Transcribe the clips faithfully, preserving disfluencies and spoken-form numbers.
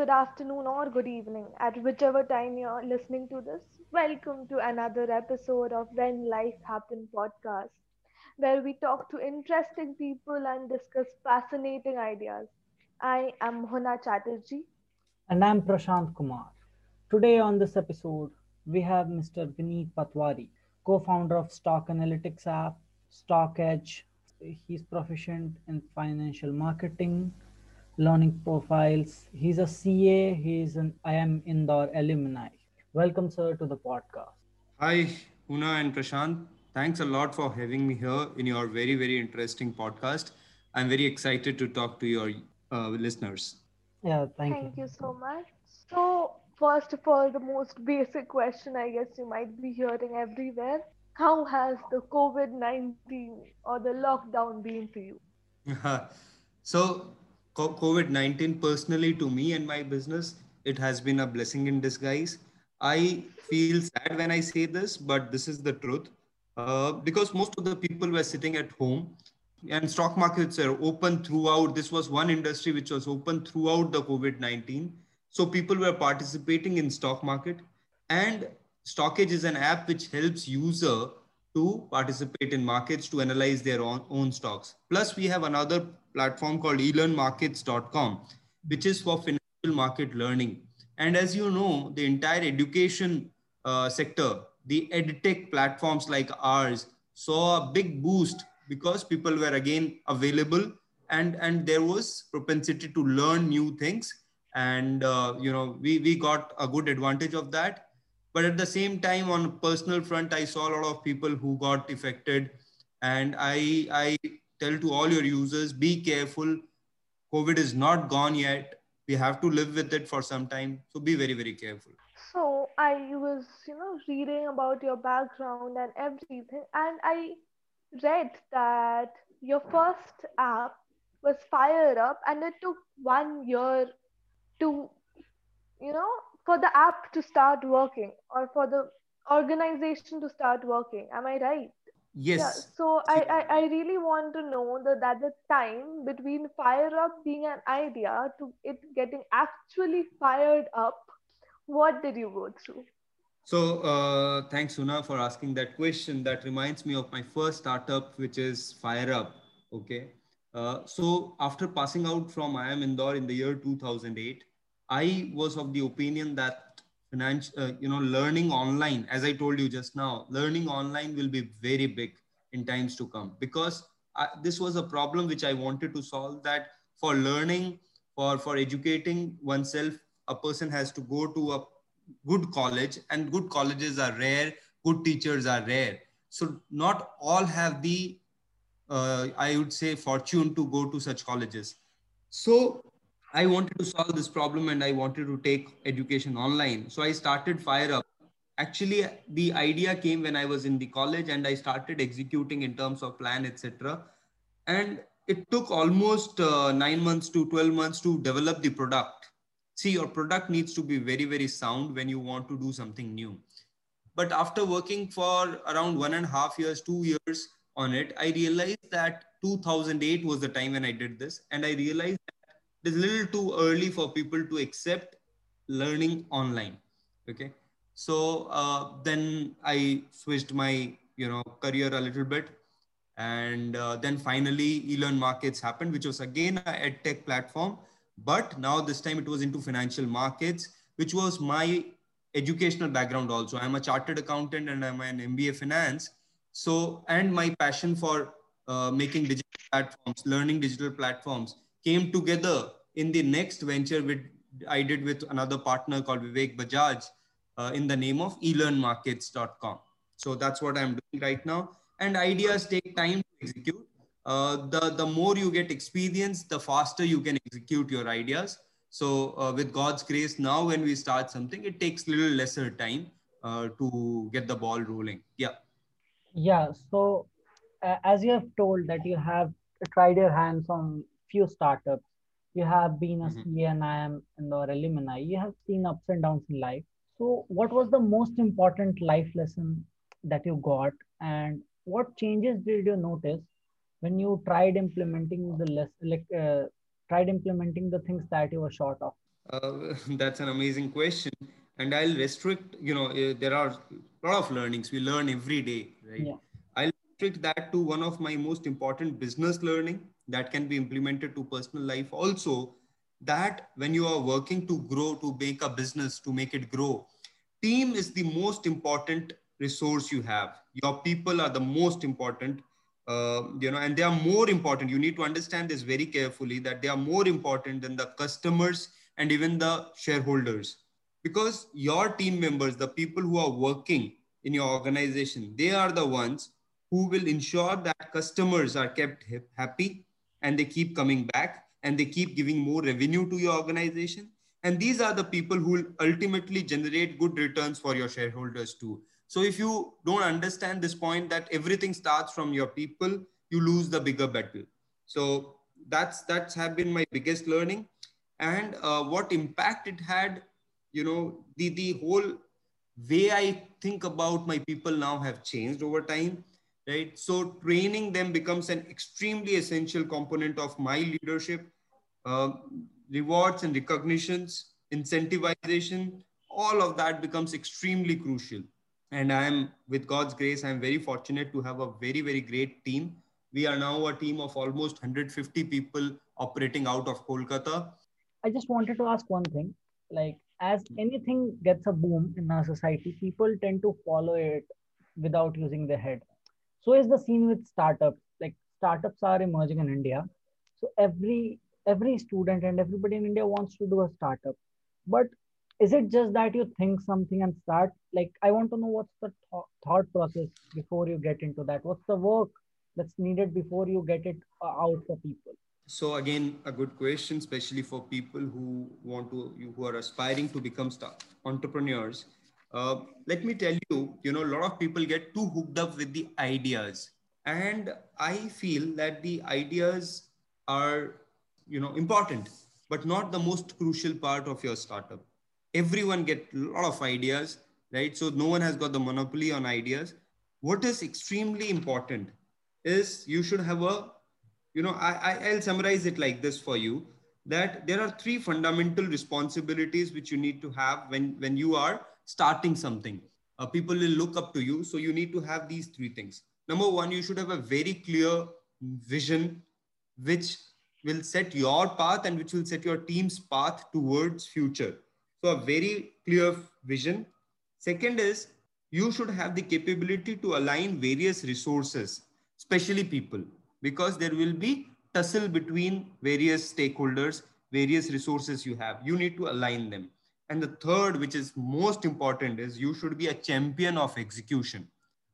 good afternoon or good evening at whichever time you're listening to this. Welcome to another episode of When Life Happens podcast, where we talk to interesting people and discuss fascinating ideas. I am Hona Chatterjee. And I'm Prashant Kumar. Today on this episode, we have Mister Vineet Patwari, co-founder of Stock Analytics app, StockEdge. He's proficient in financial marketing, learning profiles. He's a C A. He's an I I M Indore alumni. Welcome, sir, to the podcast. Hi, Una and Prashant. Thanks a lot for having me here in your very, very interesting podcast. I'm very excited to talk to your uh, listeners. Yeah, thank, thank you. Thank you so much. So, first of all, the most basic question I guess you might be hearing everywhere. How has the covid nineteen or the lockdown been for you? So, covid nineteen personally to me and my business, it has been a blessing in disguise. I feel sad when I say this, but this is the truth. Uh, because most of the people were sitting at home and stock markets are open throughout. This was one industry which was open throughout the covid nineteen. So people were participating in stock market, and StockEdge is an app which helps user to participate in markets, to analyze their own, own stocks. Plus, we have another platform called elearn markets dot com, which is for financial market learning. And as you know, the entire education uh, sector, the edtech platforms like ours saw a big boost because people were again available, and, and there was propensity to learn new things. And, uh, you know, we, we got a good advantage of that. But at the same time, on a personal front, I saw a lot of people who got affected. And I, I tell to all your users, be careful. COVID is not gone yet. We have to live with it for some time. So be very, very careful. So I was, you know, reading about your background and everything. And I read that your first app was Fire Up, and it took one year to, you know, for the app to start working or for the organization to start working. Am I right? Yes. Yeah, so I, I, I really want to know that, that the time between Fire Up being an idea to it getting actually fired up, what did you go through? So uh, thanks, Una, for asking that question. That reminds me of my first startup, which is Fire Up. Okay. Uh, so after passing out from I I M Indore in the year two thousand eight, I was of the opinion that financial, uh, you know, learning online, as I told you just now, learning online will be very big in times to come, because I, this was a problem which I wanted to solve, that for learning or for educating oneself, a person has to go to a good college, and good colleges are rare, good teachers are rare. So not all have the, uh, I would say, fortune to go to such colleges. So I wanted to solve this problem, and I wanted to take education online. So I started Fire Up. Actually, the idea came when I was in the college, and I started executing in terms of plan, et cetera. And it took almost uh, nine months to twelve months to develop the product. See, your product needs to be very, very sound when you want to do something new. But after working for around one and a half years, two years on it, I realized that two thousand eight was the time when I did this. And I realized that it is a little too early for people to accept learning online. Okay. So uh, then I switched my, you know, career a little bit. And uh, then finally eLearn Markets happened, which was again an edtech platform. But now this time it was into financial markets, which was my educational background also. I'm a chartered accountant and I'm an M B A finance. So, and my passion for uh, making digital platforms, learning digital platforms, came together in the next venture with I did with another partner called Vivek Bajaj uh, in the name of elearn markets dot com. So that's what I'm doing right now. And ideas take time to execute. Uh, the, the more you get experience, the faster you can execute your ideas. So uh, with God's grace, now when we start something, it takes a little lesser time uh, to get the ball rolling. Yeah. Yeah. So uh, as you have told that you have tried your hands on few startups, you have been a mm-hmm. C A and I I M Indore alumni, you have seen ups and downs in life. So what was the most important life lesson that you got, and what changes did you notice when you tried implementing the less, like, uh, tried implementing the things that you were short of? Uh, that's an amazing question. And I'll restrict, you know, uh, there are a lot of learnings. We learn every day, right? Yeah. I'll restrict that to one of my most important business learning that can be implemented to personal life also, that when you are working to grow, to make a business, to make it grow, team is the most important resource you have. Your people are the most important, uh, you know, and they are more important. You need to understand this very carefully, that they are more important than the customers and even the shareholders, because your team members, the people who are working in your organization, they are the ones who will ensure that customers are kept happy and they keep coming back and they keep giving more revenue to your organization. And these are the people who will ultimately generate good returns for your shareholders too. So if you don't understand this point, that everything starts from your people, you lose the bigger battle. So that's, that's have been my biggest learning. And uh, what impact it had, you know, the, the whole way I think about my people now have changed over time, right? So training them becomes an extremely essential component of my leadership. Uh, rewards and recognitions, incentivization, all of that becomes extremely crucial. And I'm, with God's grace, I'm very fortunate to have a very, very great team. We are now a team of almost one hundred fifty people operating out of Kolkata. I just wanted to ask one thing, like, as anything gets a boom in our society, people tend to follow it without using their head. So is the scene with startups, like startups are emerging in India. So every, every student and everybody in India wants to do a startup, but is it just that you think something and start? Like, I want to know what's the th- thought process before you get into that. What's the work that's needed before you get it out for people? So again, a good question, especially for people who want to, who are aspiring to become start entrepreneurs. Uh, let me tell you, you know, a lot of people get too hooked up with the ideas, and I feel that the ideas are, you know, important, but not the most crucial part of your startup. Everyone gets a lot of ideas, right? So no one has got the monopoly on ideas. What is extremely important is you should have a, you know, I, I, I'll summarize it like this for you, that there are three fundamental responsibilities which you need to have when, when you are starting something. Uh, people will look up to you. So you need to have these three things. Number one, you should have a very clear vision, which will set your path and which will set your team's path towards future. So a very clear vision. Second is you should have the capability to align various resources, especially people, because there will be tussle between various stakeholders, various resources you have. You need to align them. And the third, which is most important, is you should be a champion of execution.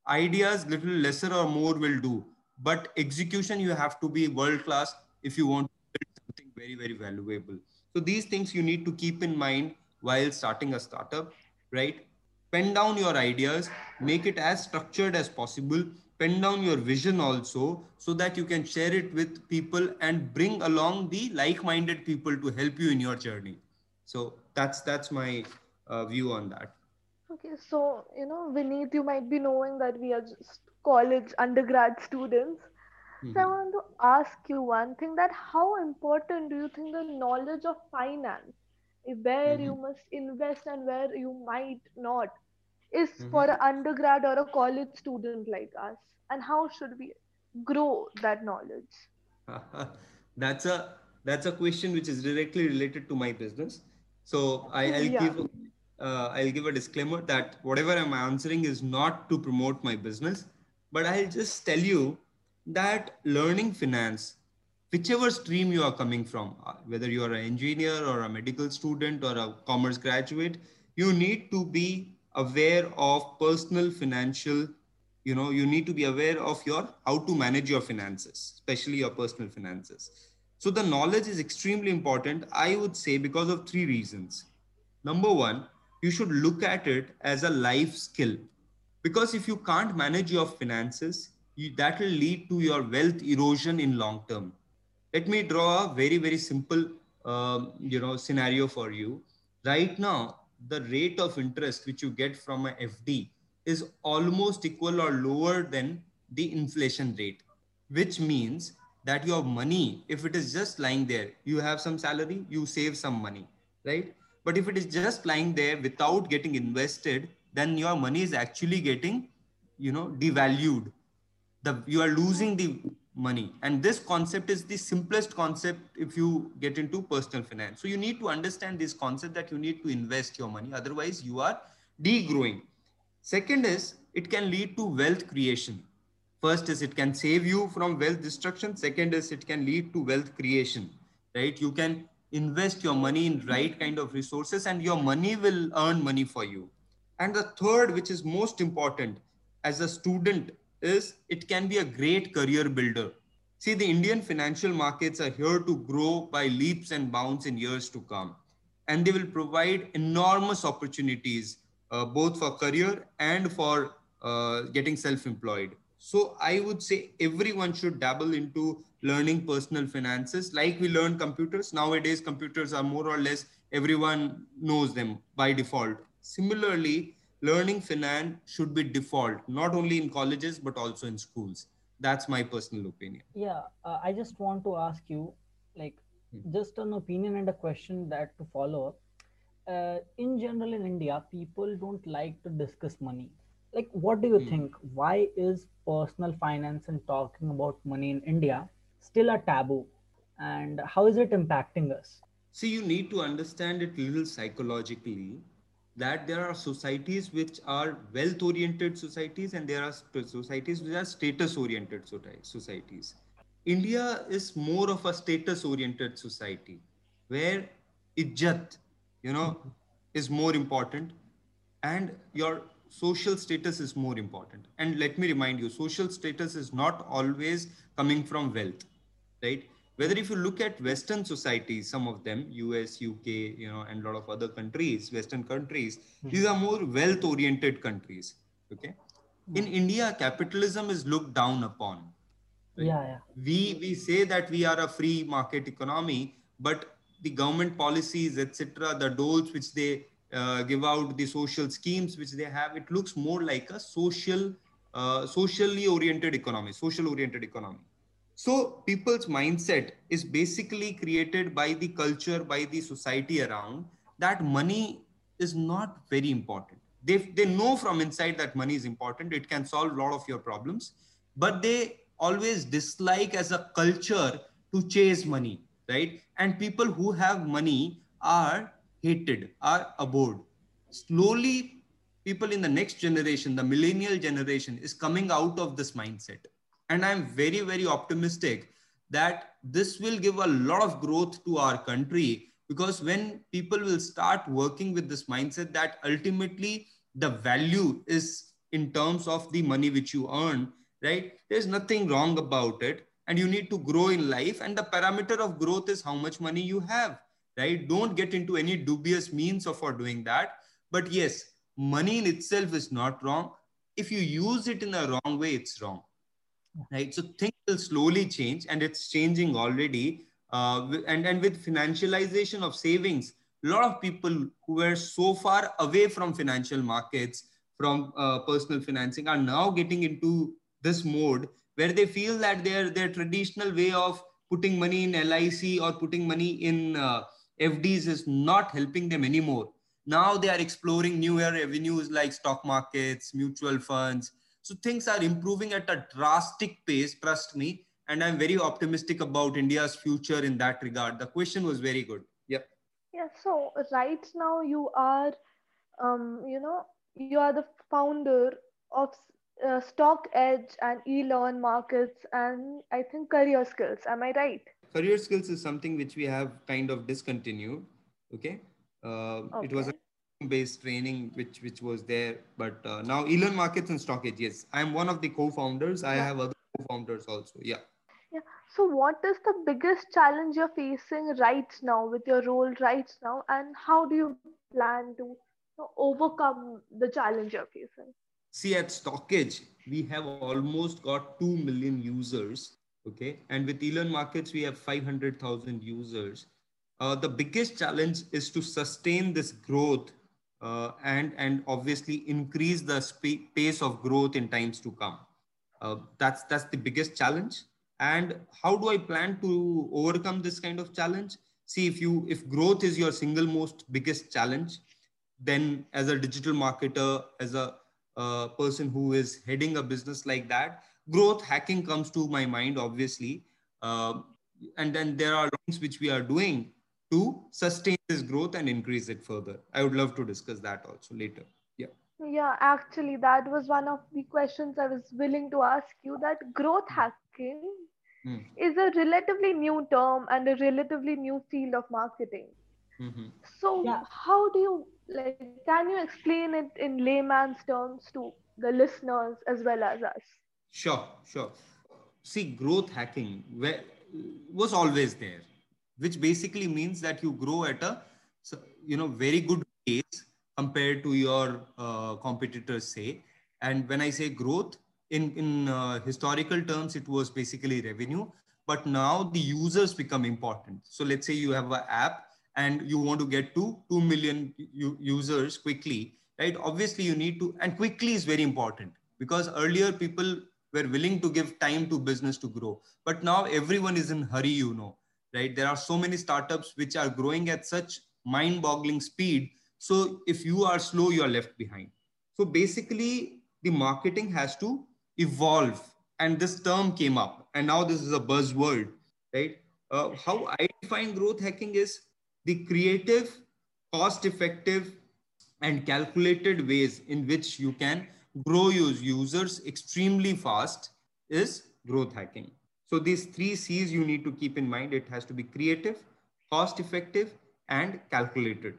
Ideas, little lesser or more will do, but execution, you have to be world-class if you want to build something very, very valuable. So these things you need to keep in mind while starting a startup, right? Pen down your ideas, make it as structured as possible. Pen down your vision also, so that you can share it with people and bring along the like-minded people to help you in your journey. So that's that's my uh, view on that. Okay, so, you know, Vineet, you might be knowing that we are just college undergrad students. Mm-hmm. So I want to ask you one thing, that how important do you think the knowledge of finance, where mm-hmm. you must invest and where you might not, is mm-hmm. for an undergrad or a college student like us, and how should we grow that knowledge? That's a that's a question which is directly related to my business. So I, I'll yeah. give uh, I'll give a disclaimer that whatever I'm answering is not to promote my business, but I'll just tell you that learning finance, whichever stream you are coming from, whether you are an engineer or a medical student or a commerce graduate, you need to be aware of personal financial, you know, you need to be aware of your, how to manage your finances, especially your personal finances. So the knowledge is extremely important, I would say, because of three reasons. Number one, you should look at it as a life skill, because if you can't manage your finances, you, that will lead to your wealth erosion in long term. Let me draw a very, very simple, um, you know, scenario for you. Right now, the rate of interest which you get from an F D is almost equal or lower than the inflation rate, which means that your money, if it is just lying there, you have some salary, you save some money, right? But if it is just lying there without getting invested, then your money is actually getting, you know, devalued. The, you are losing the money. And this concept is the simplest concept if you get into personal finance. So you need to understand this concept that you need to invest your money. Otherwise you are degrowing. Second is it can lead to wealth creation. First is it can save you from wealth destruction. Second is it can lead to wealth creation, right? You can invest your money in right kind of resources and your money will earn money for you. And the third, which is most important as a student, is it can be a great career builder. See, the Indian financial markets are here to grow by leaps and bounds in years to come. And they will provide enormous opportunities, uh, both for career and for uh, getting self-employed. So I would say everyone should dabble into learning personal finances. Like we learn computers. Nowadays, computers are more or less, everyone knows them by default. Similarly, learning finance should be default, not only in colleges, but also in schools. That's my personal opinion. Yeah, uh, I just want to ask you, like, hmm. just an opinion and a question that to follow up. Uh, in general, in India, people don't like to discuss money. Like, what do you hmm. think? Why is personal finance and talking about money in India still a taboo? And how is it impacting us? See, you need to understand it a little psychologically, that there are societies which are wealth-oriented societies and there are societies which are status-oriented societies. India is more of a status-oriented society where ijjat, you know, is more important and your social status is more important. And let me remind you, social status is not always coming from wealth, right? Whether if you look at Western societies, some of them, U S, U K, you know, and a lot of other countries, Western countries, mm-hmm. these are more wealth-oriented countries, okay? Mm-hmm. In India, capitalism is looked down upon. Right? Yeah, yeah. We, we say that we are a free market economy, but the government policies, et cetera, the doles which they uh, give out, the social schemes which they have, it looks more like a social, uh, socially oriented economy, social-oriented economy. So people's mindset is basically created by the culture, by the society around, that money is not very important. They, they know from inside that money is important. It can solve a lot of your problems, but they always dislike as a culture to chase money, right? And people who have money are hated, are abhorred. Slowly, people in the next generation, the millennial generation, is coming out of this mindset. And I'm very, very optimistic that this will give a lot of growth to our country, because when people will start working with this mindset that ultimately the value is in terms of the money which you earn, right? There's nothing wrong about it. And you need to grow in life. And the parameter of growth is how much money you have, right? Don't get into any dubious means of for doing that. But yes, money in itself is not wrong. If you use it in a wrong way, it's wrong. Right. So things will slowly change, and it's changing already. Uh, and, and with financialization of savings, a lot of people who were so far away from financial markets, from uh, personal financing, are now getting into this mode where they feel that their, their traditional way of putting money in L I C or putting money in uh, F Ds is not helping them anymore. Now they are exploring newer avenues like stock markets, mutual funds. So things are improving at a drastic pace, trust me. And I'm very optimistic about India's future in that regard. The question was very good. Yeah. Yeah. So right now you are, um, you know, you are the founder of uh, StockEdge and eLearn Markets and I think Career Skills. Am I right? Career Skills is something which we have kind of discontinued. Okay. Uh, okay. It was a based training which which was there, but uh, now eLearn Markets and StockEdge. Yes, I am one of the co-founders. I yeah. have other co-founders also. Yeah. Yeah. So what is the biggest challenge you're facing right now with your role right now, and how do you plan to you know, overcome the challenge you're facing? See, at StockEdge, we have almost got two million users. Okay. And with eLearn Markets, we have five hundred thousand users. Uh, the biggest challenge is to sustain this growth Uh, and, and obviously increase the sp- pace of growth in times to come. Uh, that's, that's the biggest challenge. And how do I plan to overcome this kind of challenge? see, if you, if growth is your single most biggest challenge, then as a digital marketer, as a uh, person who is heading a business like that, growth hacking comes to my mind, obviously. Uh, and then there are things which we are doing to sustain this growth and increase it further. I would love to discuss that also later. Yeah. Yeah, actually, that was one of the questions I was willing to ask you, that growth hacking mm. is a relatively new term and a relatively new field of marketing. Mm-hmm. So yeah. how do you, like, can you explain it in layman's terms to the listeners as well as us? Sure, sure. See, growth hacking was always there, which basically means that you grow at a, you know, very good pace compared to your uh, competitors, say. And when I say growth, in, in uh, historical terms, it was basically revenue, but now the users become important. So let's say you have an app and you want to get to two million u- users quickly, right? Obviously you need to, and quickly is very important because earlier people were willing to give time to business to grow, but now everyone is in hurry, you know, right? There are so many startups which are growing at such mind-boggling speed. So if you are slow, you're left behind. So basically the marketing has to evolve, and this term came up and now this is a buzzword, right? Uh, how I define growth hacking is the creative, cost-effective and calculated ways in which you can grow your users extremely fast is growth hacking. So these three C's you need to keep in mind. It has to be creative, cost-effective and calculated.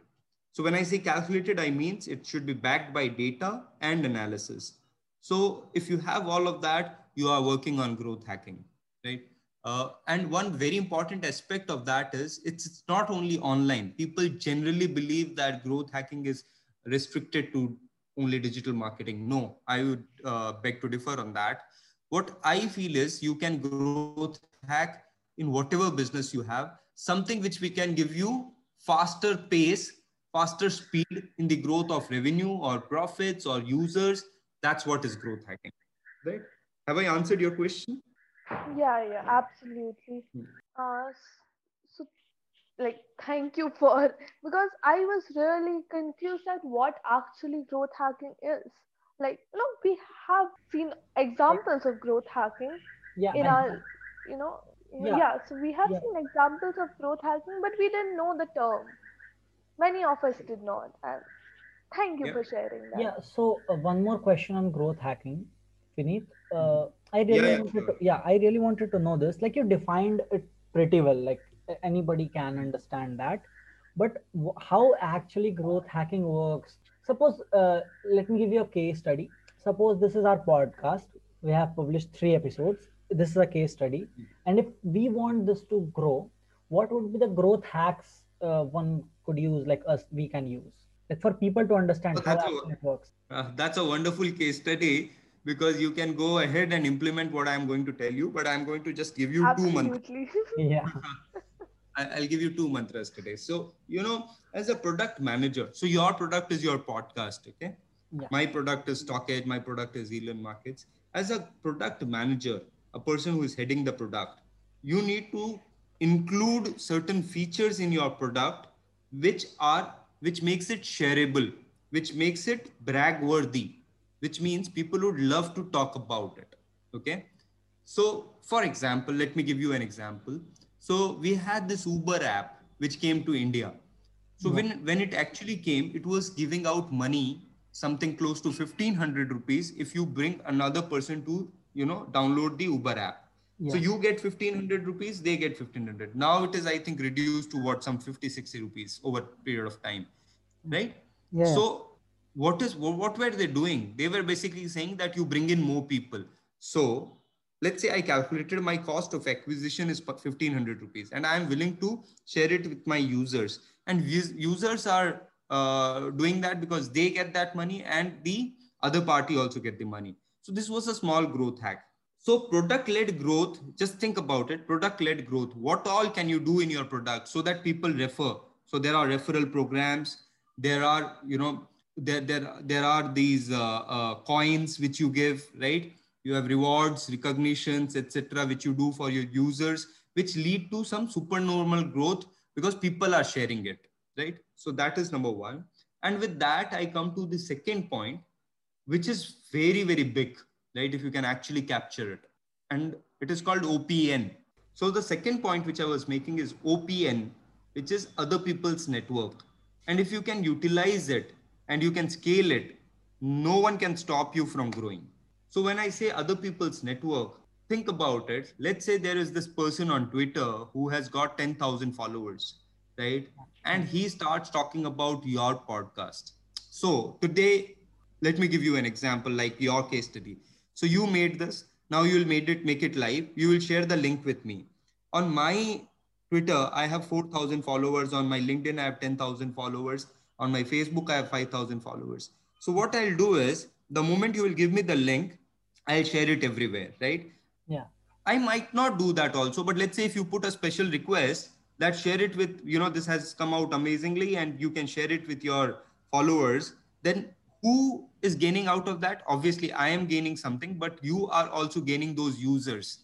So when I say calculated, I mean it should be backed by data and analysis. So if you have all of that, you are working on growth hacking, right? Uh, and one very important aspect of that is it's, it's not only online. People generally believe that growth hacking is restricted to only digital marketing. No, I would uh, beg to differ on that. What I feel is you can growth hack in whatever business you have, something which we can give you faster pace, faster speed in the growth of revenue or profits or users. That's what is growth hacking, right? Have I answered your question? Yeah, yeah, absolutely. Uh, so, like, thank you for, because I was really confused at what actually growth hacking is. Like, you know, we have seen examples of growth hacking yeah, in our, you know, yeah, yeah so we have yeah. seen examples of growth hacking, but we didn't know the term. Many of us did not. And thank you yeah. for sharing that. Yeah, so uh, one more question on growth hacking, Vineet. Uh, I really yeah, wanted to, yeah, I really wanted to know this. Like, you defined it pretty well. Like, anybody can understand that, but w- how actually growth hacking works? Suppose, uh, let me give you a case study. Suppose this is our podcast. We have published three episodes. This is a case study, and if we want this to grow, what would be the growth hacks uh, one could use? Like us, we can use like for people to understand oh, how a, it works. Uh, that's a wonderful case study, because you can go ahead and implement what I'm going to tell you, but I'm going to just give you Absolutely. two mantras. Yeah. I'll give you two mantras today. So, you know, as a product manager, so your product is your podcast, okay? Yeah. My product is StockEdge, my product is Elearn Markets. As a product manager, a person who is heading the product, you need to include certain features in your product, which are, which makes it shareable, which makes it brag worthy, which means people would love to talk about it, okay? So for example, let me give you an example. So we had this Uber app, which came to India. So yeah. when, when it actually came, it was giving out money, something close to fifteen hundred rupees. If you bring another person to, you know, download the Uber app. Yeah. So you get fifteen hundred rupees, they get fifteen hundred. Now it is, I think, reduced to what, some fifty, sixty rupees over a period of time, right? Yeah. So What is what were they doing? They were basically saying that you bring in more people. So let's say I calculated my cost of acquisition is fifteen hundred rupees and I am willing to share it with my users. And users are uh, doing that because they get that money and the other party also get the money. So this was a small growth hack. So product-led growth, just think about it, product-led growth. What all can you do in your product so that people refer? So there are referral programs. There are, you know, There, there, there are these uh, uh, coins which you give, right? You have rewards, recognitions, et cetera, which you do for your users, which lead to some supernormal growth, because people are sharing it, right? So that is number one. And with that, I come to the second point, which is very, very big, right? If you can actually capture it, and it is called O P N. So the second point which I was making is O P N, which is other people's network. And if you can utilize it and you can scale it, no one can stop you from growing. So when I say other people's network, think about it. Let's say there is this person on Twitter who has got ten thousand followers, right? And he starts talking about your podcast. So today, let me give you an example, like your case study. So you made this, now you'll made it, make it live. You will share the link with me. On my Twitter, I have four thousand followers. On my LinkedIn, I have ten thousand followers. On my Facebook, I have five thousand followers. So what I'll do is, the moment you will give me the link, I'll share it everywhere, right? Yeah. I might not do that also, but let's say if you put a special request that share it with, you know, this has come out amazingly and you can share it with your followers, then who is gaining out of that? Obviously, I am gaining something, but you are also gaining those users,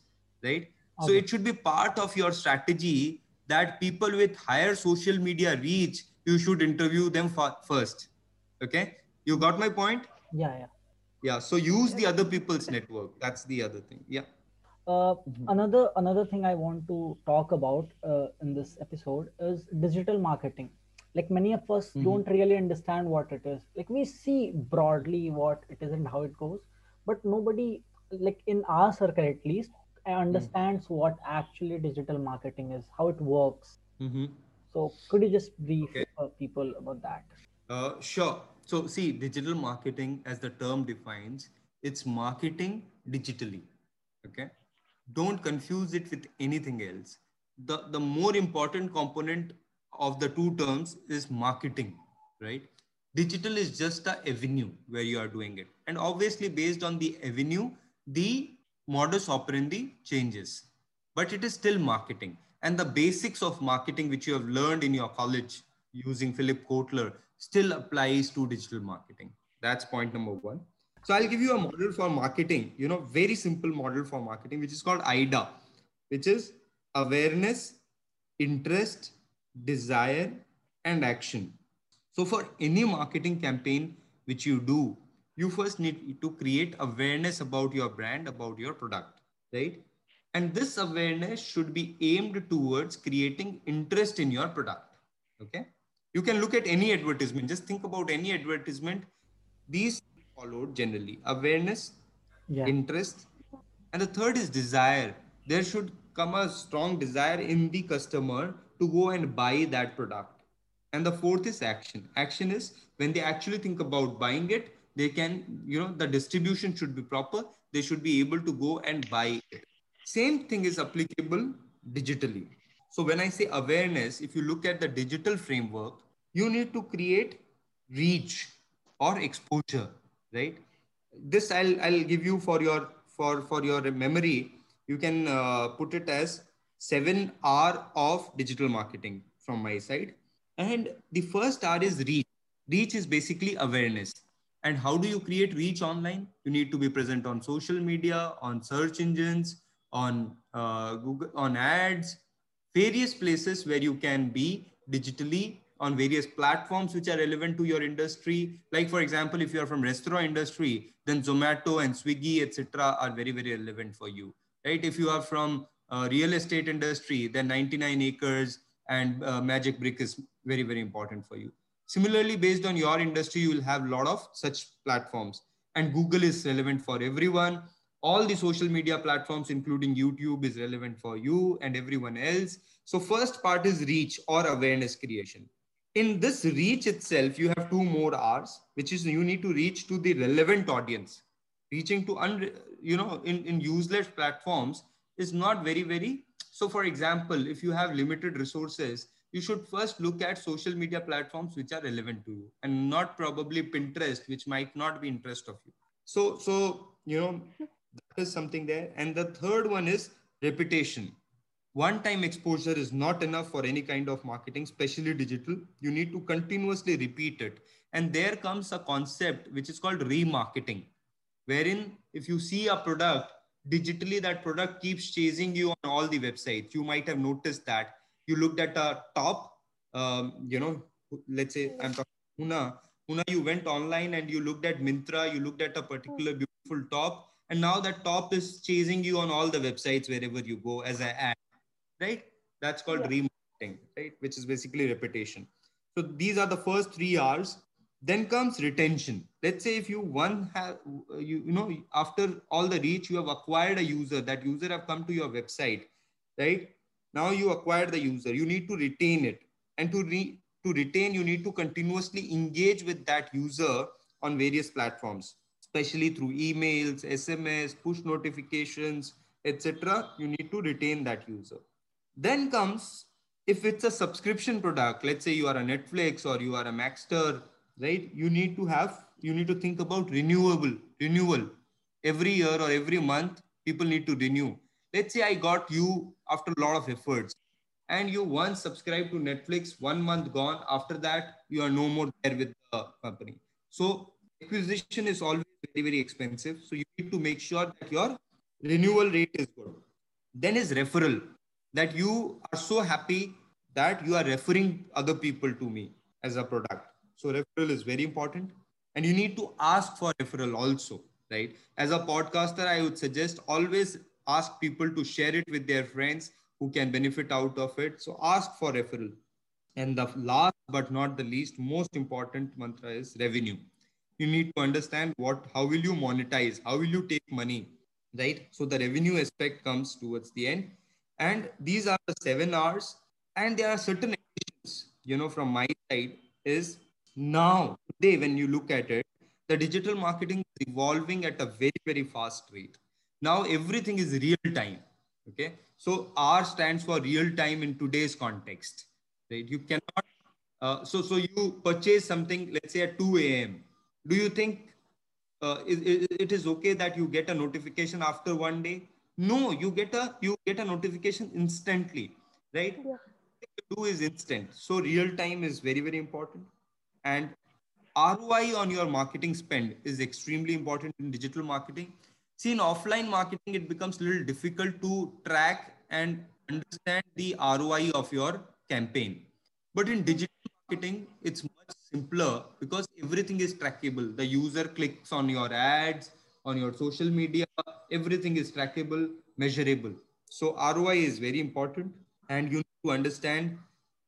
right? Okay. So it should be part of your strategy that people with higher social media reach, you should interview them for first. Okay. You got my point? Yeah. Yeah. Yeah. So use the other people's network. That's the other thing. Yeah. Uh, mm-hmm. Another, another thing I want to talk about uh, in this episode is digital marketing. Like many of us mm-hmm. don't really understand what it is. Like we see broadly what it is and how it goes, but nobody, like in our circle at least, understands mm-hmm. what actually digital marketing is, how it works. Mm-hmm. So could you just brief okay. uh, people about that? Uh, sure. So see, digital marketing, as the term defines, it's marketing digitally. Okay. Don't confuse it with anything else. The, the more important component of the two terms is marketing, right? Digital is just the avenue where you are doing it. And obviously based on the avenue, the modus operandi changes, but it is still marketing. And the basics of marketing, which you have learned in your college using Philip Kotler, still applies to digital marketing. That's point number one. So I'll give you a model for marketing, you know, very simple model for marketing, which is called AIDA, which is awareness, interest, desire, and action. So for any marketing campaign which you do, you first need to create awareness about your brand, about your product, right? And this awareness should be aimed towards creating interest in your product. Okay. You can look at any advertisement. Just think about any advertisement. These followed generally: awareness, yeah. interest. And the third is desire. There should come a strong desire in the customer to go and buy that product. And the fourth is action. Action is when they actually think about buying it, they can, you know, the distribution should be proper. They should be able to go and buy it. Same thing is applicable digitally. So when I say awareness, if you look at the digital framework, you need to create reach or exposure, right? This I'll, I'll give you for your, for, for your memory. You can uh, put it as seven R of digital marketing from my side. And the first R is reach. Reach is basically awareness. And how do you create reach online? You need to be present on social media, on search engines, on uh, Google, on ads, various places where you can be digitally, on various platforms which are relevant to your industry. Like for example, if you're from restaurant industry, then Zomato and Swiggy, et cetera are very, very relevant for you, right? If you are from uh, real estate industry, then ninety-nine acres and uh, Magic Brick is very, very important for you. Similarly, based on your industry, you will have a lot of such platforms, and Google is relevant for everyone. All the social media platforms, including YouTube, is relevant for you and everyone else. So first part is reach or awareness creation. In this reach itself, you have two more R's, which is you need to reach to the relevant audience. Reaching to, un, you know, in, in useless platforms is not very, very. So for example, if you have limited resources, you should first look at social media platforms which are relevant to you and not probably Pinterest, which might not be interest of you. So, so, you know, that is something there. And the third one is reputation. One-time exposure is not enough for any kind of marketing, especially digital. You need to continuously repeat it. And there comes a concept which is called remarketing, wherein if you see a product digitally, that product keeps chasing you on all the websites. You might have noticed that. you looked at a top, um, you know, let's say I'm talking Pune. Pune, you went online and you looked at Myntra, you looked at a particular beautiful top, and now that top is chasing you on all the websites wherever you go as an ad, right? That's called yeah. remarketing, right? Which is basically repetition. So these are the first three R's. Then comes retention. Let's say if you one have, you, you know, after all the reach, you have acquired a user, that user have come to your website, right? Now you acquired the user, you need to retain it. And to, re, to retain, you need to continuously engage with that user on various platforms, especially through emails, S M S, push notifications, et cetera. You need to retain that user. Then comes, if it's a subscription product, let's say you are a Netflix or you are a Maxter, right? You need to have, you need to think about renewable, renewal. Every year or every month, people need to renew. Let's say I got you after a lot of efforts and you once subscribed to Netflix, one month gone, after that, you are no more there with the company. So acquisition is always very, very expensive. So you need to make sure that your renewal rate is good. Then is referral, that you are so happy that you are referring other people to me as a product. So referral is very important, and you need to ask for referral also, right? As a podcaster, I would suggest always ask people to share it with their friends who can benefit out of it. So ask for referral. And the last but not the least, most important mantra is revenue. You need to understand what, how will you monetize? How will you take money, right? So the revenue aspect comes towards the end. And these are the seven R's, and there are certain additions, you know, from my side is now today, when you look at it, the digital marketing is evolving at a very, very fast rate. Now everything is real time. Okay. So R stands for real time in today's context, right? You cannot, uh, so, so you purchase something, let's say at two A M. Do you think uh, it, it is okay that you get a notification after one day? No, you get a, you get a notification instantly, right? Yeah. What you do is instant. So real time is very, very important. And R O I on your marketing spend is extremely important in digital marketing. See, in offline marketing, it becomes a little difficult to track and understand the R O I of your campaign. But in digital marketing, it's much simpler because everything is trackable. The user clicks on your ads, on your social media, everything is trackable, measurable. So R O I is very important, and you need to understand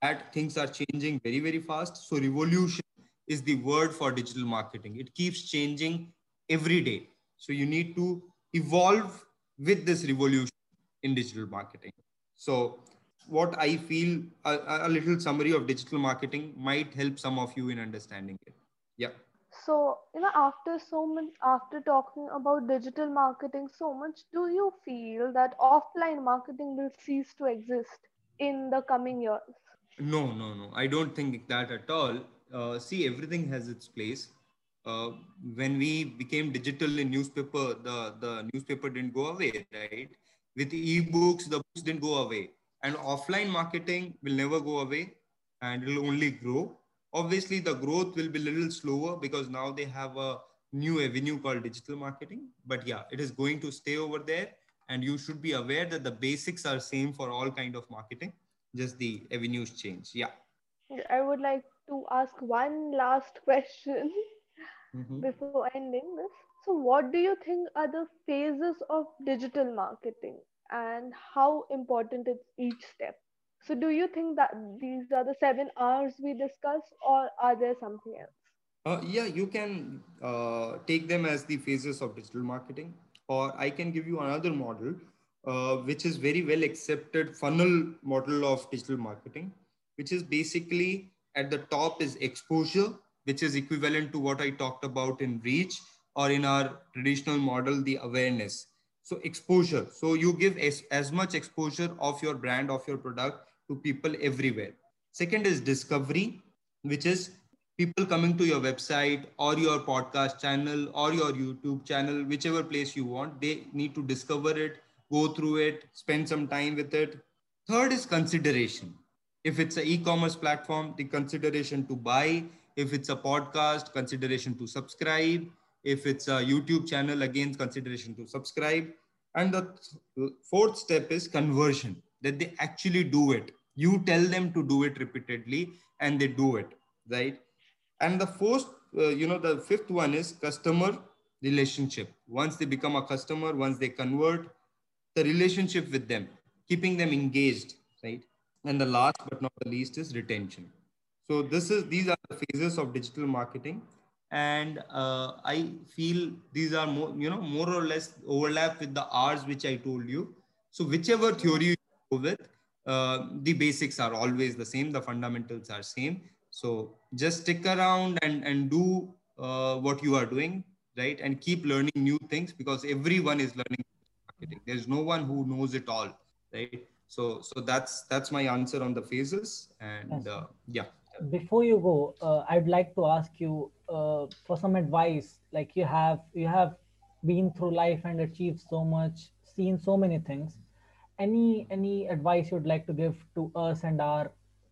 that things are changing very, very fast. So revolution is the word for digital marketing. It keeps changing every day. So you need to evolve with this revolution in digital marketing. So what I feel a, a little summary of digital marketing might help some of you in understanding it. Yeah. So, you know, after so much, after talking about digital marketing so much, do you feel that offline marketing will cease to exist in the coming years? No, no, no. I don't think that at all. Uh, see, everything has its place. Uh, when we became digital in newspaper, the, the newspaper didn't go away, right? With e-books, the books didn't go away. And offline marketing will never go away, and it will only grow. Obviously, the growth will be a little slower because now they have a new avenue called digital marketing. But yeah, it is going to stay over there. And you should be aware that the basics are same for all kind of marketing. Just the avenues change. Yeah. I would like to ask one last question mm-hmm. before ending this. So what do you think are the phases of digital marketing and how important is each step? So do you think that these are the seven R's we discussed, or are there something else? Uh, yeah, you can uh, take them as the phases of digital marketing, or I can give you another model, uh, which is very well accepted funnel model of digital marketing, which is basically at the top is exposure, which is equivalent to what I talked about in reach, or in our traditional model, the awareness. So exposure. So you give as, as much exposure of your brand, of your product to people everywhere. Second is discovery, which is people coming to your website or your podcast channel or your YouTube channel, whichever place you want, they need to discover it, go through it, spend some time with it. Third is consideration. If it's an e-commerce platform, the consideration to buy. If it's a podcast, consideration to subscribe. If it's a YouTube channel, again, consideration to subscribe. And the th- fourth step is conversion, that they actually do it. You tell them to do it repeatedly and they do it, right? And the first, uh, you know, the fifth one is customer relationship. Once they become a customer, once they convert, the relationship with them, keeping them engaged, right? And the last but not the least is retention. So this is, these are the phases of digital marketing. And uh, I feel these are more, you know, more or less overlap with the R's which I told you. So whichever theory you go with, uh, the basics are always the same. The fundamentals are same. So just stick around and, and do uh, what you are doing, right? And keep learning new things, because everyone is learning marketing. There's no one who knows it all, right? So, so that's, that's my answer on the phases. And uh, yeah. Before you go, uh, I'd like to ask you uh, for some advice. Like you have, you have been through life and achieved so much, seen so many things. Any, any advice you'd like to give to us and our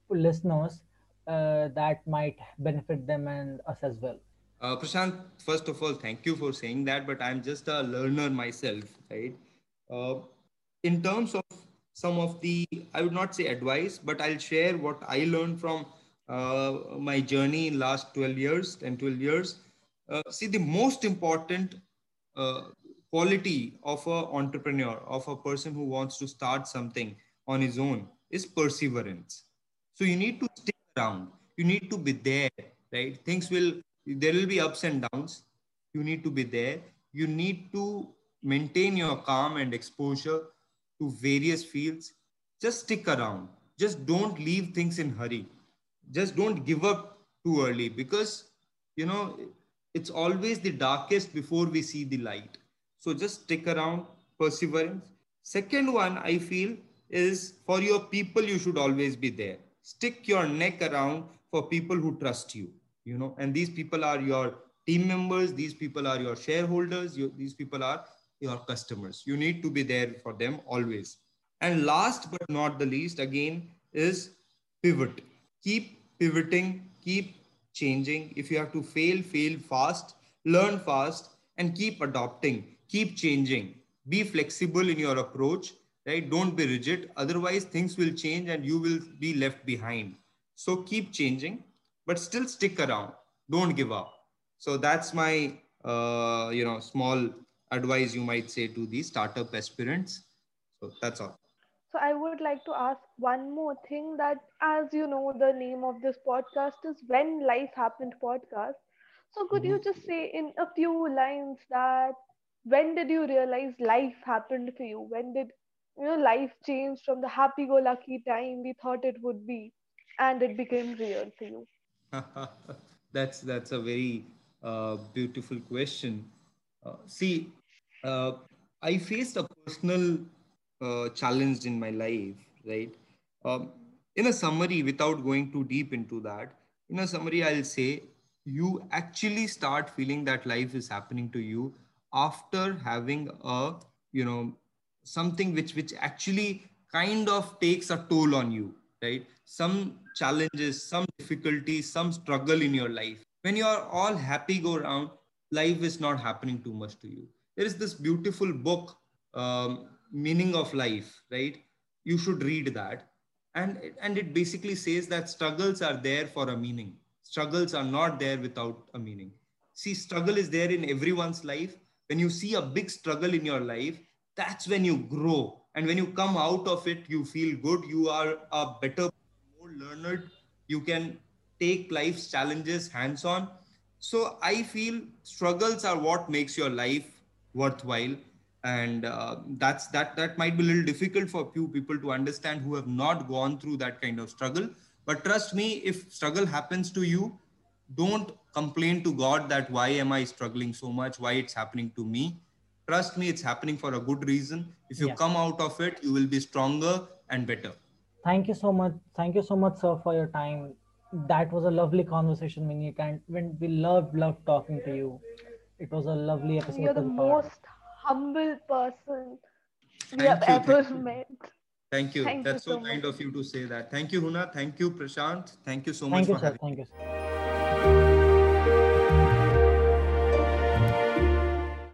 listeners uh, that might benefit them and us as well? Uh, Prashant, first of all, thank you for saying that, but I'm just a learner myself, right? Uh, in terms of some of the, I would not say advice, but I'll share what I learned from uh, my journey in last twelve years, ten, twelve years. Uh, see, the most important uh, quality of an entrepreneur, of a person who wants to start something on his own, is perseverance. So you need to stick around. You need to be there, right? Things will, there will be ups and downs. You need to be there. You need to maintain your calm and exposure to various fields. Just stick around. Just don't leave things in hurry. Just don't give up too early, because, you know, it's always the darkest before we see the light. So just stick around, perseverance. Second one, I feel, is for your people, you should always be there. Stick your neck around for people who trust you, you know, and these people are your team members. These people are your shareholders. You, these people are your customers. You need to be there for them always. And last but not the least, again, is pivot. Keep pivoting, keep changing. If you have to fail, fail fast, learn fast, and keep adopting, keep changing. Be flexible in your approach, right? Don't be rigid. Otherwise, things will change and you will be left behind. So keep changing, but still stick around. Don't give up. So that's my, uh, you know, small advice you might say to the startup aspirants. So that's all. So I would like to ask one more thing, that as you know, the name of this podcast is When Life Happened podcast. So could you just say in a few lines that when did you realize life happened for you? When did, you know, life change from the happy-go-lucky time we thought it would be and it became real for you? That's, that's a very uh, beautiful question. Uh, see, uh, I faced a personal Uh, challenged in my life, right? Um, in a summary, without going too deep into that, in a summary, I'll say you actually start feeling that life is happening to you after having a, you know, something which, which actually kind of takes a toll on you, right? Some challenges, some difficulties, some struggle in your life. When you're all happy go round, life is not happening too much to you. There is this beautiful book, um, Meaning of Life, right? You should read that. And, and it basically says that struggles are there for a meaning. Struggles are not there without a meaning. See, struggle is there in everyone's life. When you see a big struggle in your life, that's when you grow. And when you come out of it, you feel good. You are a better, more learned. You can take life's challenges hands-on. So I feel struggles are what makes your life worthwhile. And uh, that's that that might be a little difficult for few people to understand who have not gone through that kind of struggle. But trust me, if struggle happens to you, don't complain to God that why am I struggling so much, why it's happening to me. Trust me, it's happening for a good reason. If you yeah. come out of it, you will be stronger and better. Thank you so much. Thank you so much, sir, for your time. That was a lovely conversation, Vineet, and when we loved, loved talking to you. It was a lovely episode. You're the most humble person we have ever met. Thank you. That's so kind of you to say that. Thank you, Huna. Thank you, Prashant. Thank you so much for having me. Thank you, sir. Thank you, sir.